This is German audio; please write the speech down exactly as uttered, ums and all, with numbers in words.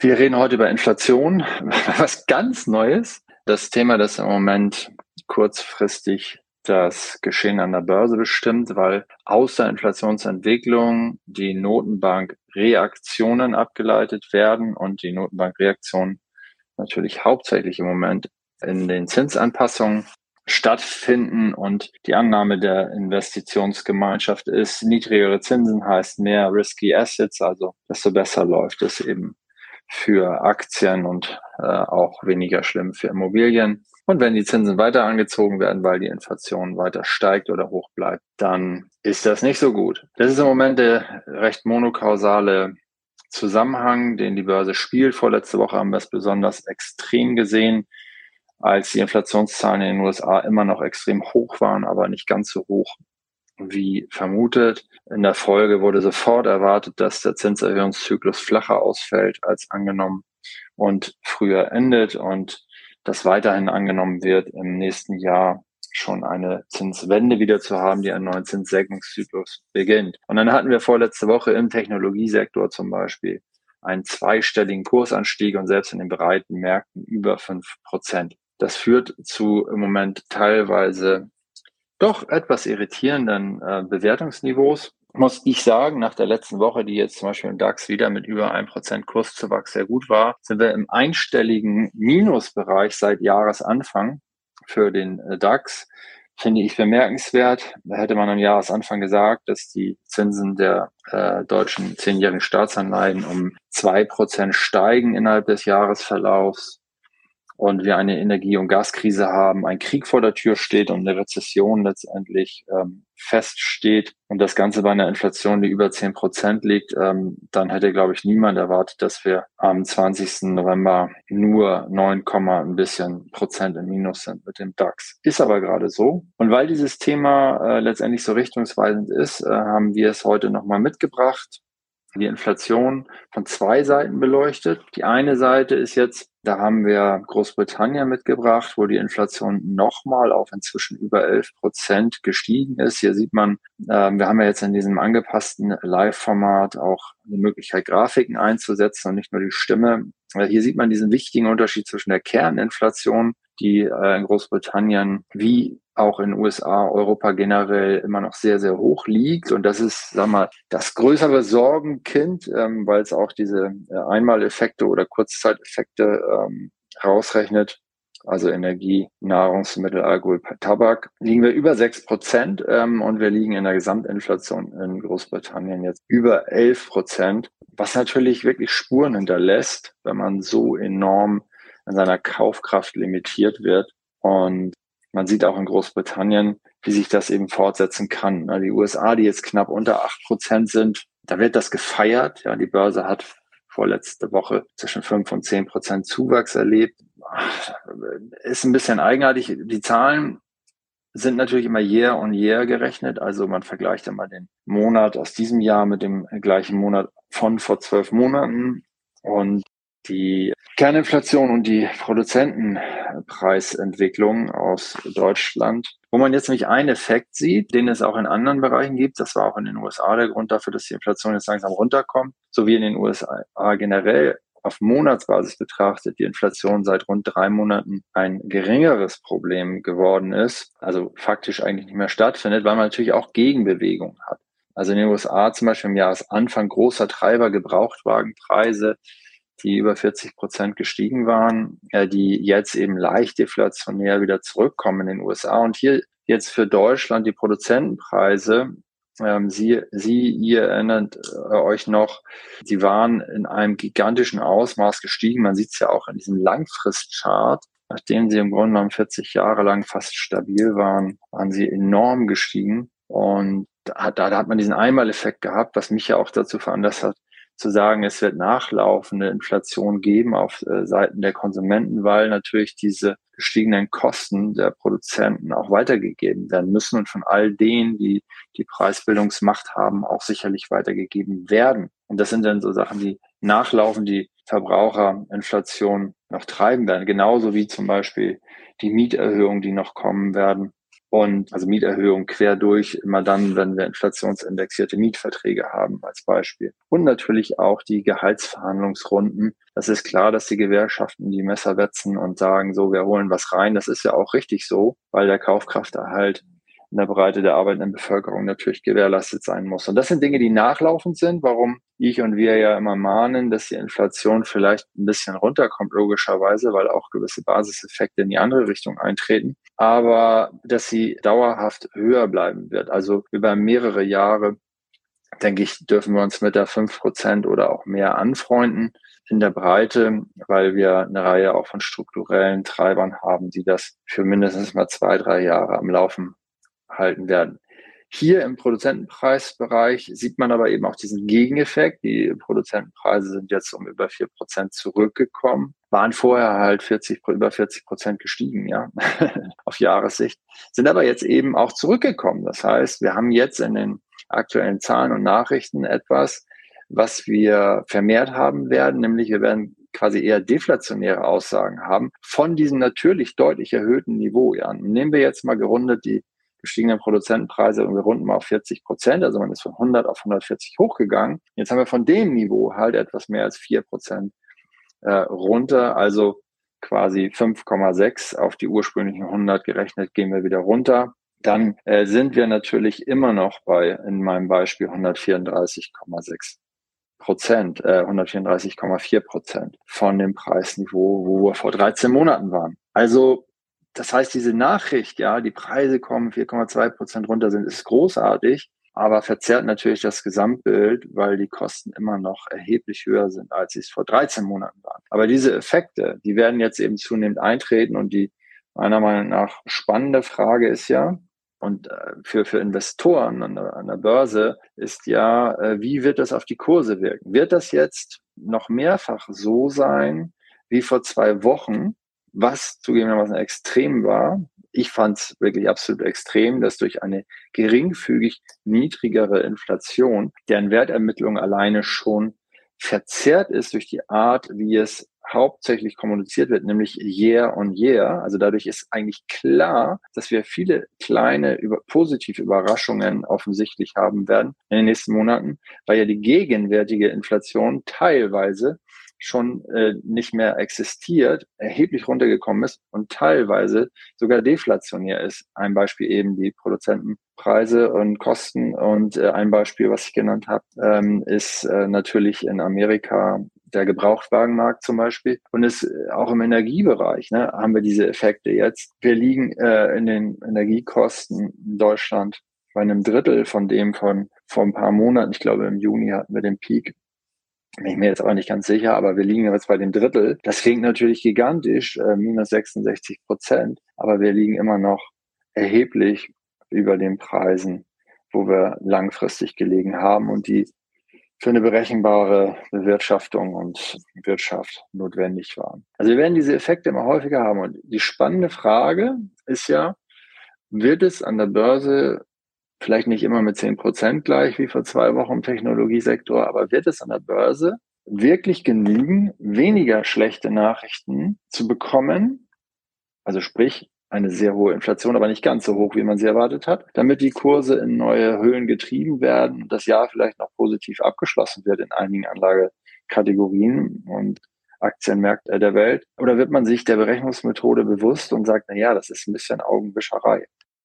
Wir reden heute über Inflation, was ganz Neues. Das Thema, das im Moment kurzfristig das Geschehen an der Börse bestimmt, weil aus der Inflationsentwicklung die Notenbankreaktionen abgeleitet werden und die Notenbankreaktionen natürlich hauptsächlich im Moment in den Zinsanpassungen stattfinden und die Annahme der Investitionsgemeinschaft ist, niedrigere Zinsen heißt mehr risky assets, also desto besser läuft es eben für Aktien und äh, auch weniger schlimm für Immobilien. Und wenn die Zinsen weiter angezogen werden, weil die Inflation weiter steigt oder hoch bleibt, dann ist das nicht so gut. Das ist im Moment der recht monokausale Zusammenhang, den die Börse spielt. Vorletzte Woche haben wir es besonders extrem gesehen, als die Inflationszahlen in den U S A immer noch extrem hoch waren, aber nicht ganz so hoch wie vermutet. In der Folge wurde sofort erwartet, dass der Zinserhöhungszyklus flacher ausfällt als angenommen und früher endet und dass weiterhin angenommen wird, im nächsten Jahr schon eine Zinswende wieder zu haben, die einen neuen Zinssenkungszyklus beginnt. Und dann hatten wir vorletzte Woche im Technologiesektor zum Beispiel einen zweistelligen Kursanstieg und selbst in den breiten Märkten über fünf Prozent. Das führt zu im Moment teilweise doch etwas irritierenden äh, Bewertungsniveaus, muss ich sagen. Nach der letzten Woche, die jetzt zum Beispiel im DAX wieder mit über ein Prozent Kurszuwachs sehr gut war, sind wir im einstelligen Minusbereich seit Jahresanfang für den äh, DAX. Finde ich bemerkenswert. Da hätte man am Jahresanfang gesagt, dass die Zinsen der äh, deutschen zehnjährigen Staatsanleihen um zwei Prozent steigen innerhalb des Jahresverlaufs. Und wir eine Energie- und Gaskrise haben, ein Krieg vor der Tür steht und eine Rezession letztendlich ähm, feststeht und das Ganze bei einer Inflation, die über zehn Prozent liegt, ähm, dann hätte, glaube ich, niemand erwartet, dass wir am zwanzigsten November nur neun, ein bisschen Prozent im Minus sind mit dem DAX. Ist aber gerade so. Und weil dieses Thema äh, letztendlich so richtungsweisend ist, äh, haben wir es heute nochmal mitgebracht. Die Inflation von zwei Seiten beleuchtet. Die eine Seite ist jetzt, da haben wir Großbritannien mitgebracht, wo die Inflation nochmal auf inzwischen über elf Prozent gestiegen ist. Hier sieht man, äh, wir haben ja jetzt in diesem angepassten Live-Format auch die Möglichkeit, Grafiken einzusetzen und nicht nur die Stimme. Äh, hier sieht man diesen wichtigen Unterschied zwischen der Kerninflation, die äh, in Großbritannien wie auch in U S A, Europa generell immer noch sehr, sehr hoch liegt. Und das ist, sag mal, das größere Sorgenkind, ähm, weil es auch diese Einmaleffekte oder Kurzzeiteffekte ähm, rausrechnet. Also Energie, Nahrungsmittel, Alkohol, Tabak, liegen wir über sechs Prozent ähm, und wir liegen in der Gesamtinflation in Großbritannien jetzt über elf Prozent, was natürlich wirklich Spuren hinterlässt, wenn man so enorm an seiner Kaufkraft limitiert wird. Und man sieht auch in Großbritannien, wie sich das eben fortsetzen kann. Die U S A, die jetzt knapp unter acht Prozent sind, da wird das gefeiert. Ja, die Börse hat vorletzte Woche zwischen fünf und zehn Prozent Zuwachs erlebt. Ist ein bisschen eigenartig. Die Zahlen sind natürlich immer year on year gerechnet. Also man vergleicht immer den Monat aus diesem Jahr mit dem gleichen Monat von vor zwölf Monaten. Und die Kerninflation und die Produzentenpreisentwicklung aus Deutschland, wo man jetzt nämlich einen Effekt sieht, den es auch in anderen Bereichen gibt. Das war auch in den U S A der Grund dafür, dass die Inflation jetzt langsam runterkommt, so wie in den U S A generell auf Monatsbasis betrachtet die Inflation seit rund drei Monaten ein geringeres Problem geworden ist, also faktisch eigentlich nicht mehr stattfindet, weil man natürlich auch Gegenbewegungen hat. Also in den U S A zum Beispiel im Jahresanfang großer Treiber Gebrauchtwagenpreise, die über vierzig Prozent gestiegen waren, die jetzt eben leicht deflationär wieder zurückkommen in den U S A. Und hier jetzt für Deutschland die Produzentenpreise, ähm, Sie, Sie, ihr erinnert euch noch, die waren in einem gigantischen Ausmaß gestiegen. Man sieht es ja auch in diesem Langfristchart. Nachdem sie im Grunde genommen vierzig Jahre lang fast stabil waren, waren sie enorm gestiegen. Und da, da hat man diesen Einmaleffekt gehabt, was mich ja auch dazu veranlasst hat, zu sagen, es wird nachlaufende Inflation geben auf äh, Seiten der Konsumenten, weil natürlich diese gestiegenen Kosten der Produzenten auch weitergegeben werden müssen und von all denen, die die Preisbildungsmacht haben, auch sicherlich weitergegeben werden. Und das sind dann so Sachen, die nachlaufen, die Verbraucherinflation noch treiben werden. Genauso wie zum Beispiel die Mieterhöhungen, die noch kommen werden Und also Mieterhöhung quer durch, immer dann, wenn wir inflationsindexierte Mietverträge haben als Beispiel. Und natürlich auch die Gehaltsverhandlungsrunden. Das ist klar, dass die Gewerkschaften die Messer wetzen und sagen, so, wir holen was rein. Das ist ja auch richtig so, weil der Kaufkrafterhalt in der Breite der arbeitenden Bevölkerung natürlich gewährleistet sein muss. Und das sind Dinge, die nachlaufend sind, warum ich und wir ja immer mahnen, dass die Inflation vielleicht ein bisschen runterkommt, logischerweise, weil auch gewisse Basiseffekte in die andere Richtung eintreten, aber dass sie dauerhaft höher bleiben wird. Also über mehrere Jahre, denke ich, dürfen wir uns mit der fünf Prozent oder auch mehr anfreunden in der Breite, weil wir eine Reihe auch von strukturellen Treibern haben, die das für mindestens mal zwei, drei Jahre am Laufen halten werden. Hier im Produzentenpreisbereich sieht man aber eben auch diesen Gegeneffekt. Die Produzentenpreise sind jetzt um über vier Prozent zurückgekommen, waren vorher halt vierzig, über vierzig Prozent gestiegen, ja, auf Jahressicht, sind aber jetzt eben auch zurückgekommen. Das heißt, wir haben jetzt in den aktuellen Zahlen und Nachrichten etwas, was wir vermehrt haben werden, nämlich wir werden quasi eher deflationäre Aussagen haben von diesem natürlich deutlich erhöhten Niveau. Ja. Nehmen wir jetzt mal gerundet die gestiegenen Produzentenpreise und wir runden mal auf vierzig Prozent, also man ist von hundert auf hundertvierzig hochgegangen. Jetzt haben wir von dem Niveau halt etwas mehr als vier Prozent äh, runter, also quasi fünf Komma sechs auf die ursprünglichen hundert gerechnet, gehen wir wieder runter. Dann äh, sind wir natürlich immer noch bei, in meinem Beispiel, hundertvierunddreißig Komma sechs Prozent, äh, hundertvierunddreißig Komma vier Prozent von dem Preisniveau, wo wir vor dreizehn Monaten waren. Also das heißt, diese Nachricht, ja, die Preise kommen vier Komma zwei Prozent runter sind, ist großartig, aber verzerrt natürlich das Gesamtbild, weil die Kosten immer noch erheblich höher sind, als sie es vor dreizehn Monaten waren. Aber diese Effekte, die werden jetzt eben zunehmend eintreten und die meiner Meinung nach spannende Frage ist ja, und für, für Investoren an der, an der Börse ist ja, wie wird das auf die Kurse wirken? Wird das jetzt noch mehrfach so sein wie vor zwei Wochen? Was zugegebenermaßen extrem war, ich fand es wirklich absolut extrem, dass durch eine geringfügig niedrigere Inflation, deren Wertermittlung alleine schon verzerrt ist durch die Art, wie es hauptsächlich kommuniziert wird, nämlich year on year. Also dadurch ist eigentlich klar, dass wir viele kleine über, positive Überraschungen offensichtlich haben werden in den nächsten Monaten, weil ja die gegenwärtige Inflation teilweise schon äh, nicht mehr existiert, erheblich runtergekommen ist und teilweise sogar deflationär ist. Ein Beispiel eben die Produzentenpreise und Kosten und äh, ein Beispiel, was ich genannt habe, ähm, ist äh, natürlich in Amerika der Gebrauchtwagenmarkt zum Beispiel und ist äh, auch im Energiebereich, ne, haben wir diese Effekte jetzt. Wir liegen äh, in den Energiekosten in Deutschland bei einem Drittel von dem von vor ein paar Monaten. Ich glaube, im Juni hatten wir den Peak. Bin ich mir jetzt auch nicht ganz sicher, aber wir liegen jetzt bei dem Drittel. Das klingt natürlich gigantisch, äh, minus sechsundsechzig Prozent, aber wir liegen immer noch erheblich über den Preisen, wo wir langfristig gelegen haben und die für eine berechenbare Bewirtschaftung und Wirtschaft notwendig waren. Also wir werden diese Effekte immer häufiger haben und die spannende Frage ist ja, wird es an der Börse vielleicht nicht immer mit zehn Prozent gleich wie vor zwei Wochen im Technologiesektor, aber wird es an der Börse wirklich genügen, weniger schlechte Nachrichten zu bekommen, also sprich eine sehr hohe Inflation, aber nicht ganz so hoch, wie man sie erwartet hat, damit die Kurse in neue Höhen getrieben werden und das Jahr vielleicht noch positiv abgeschlossen wird in einigen Anlagekategorien und Aktienmärkte der Welt? Oder wird man sich der Berechnungsmethode bewusst und sagt, na ja, das ist ein bisschen Augenwischerei?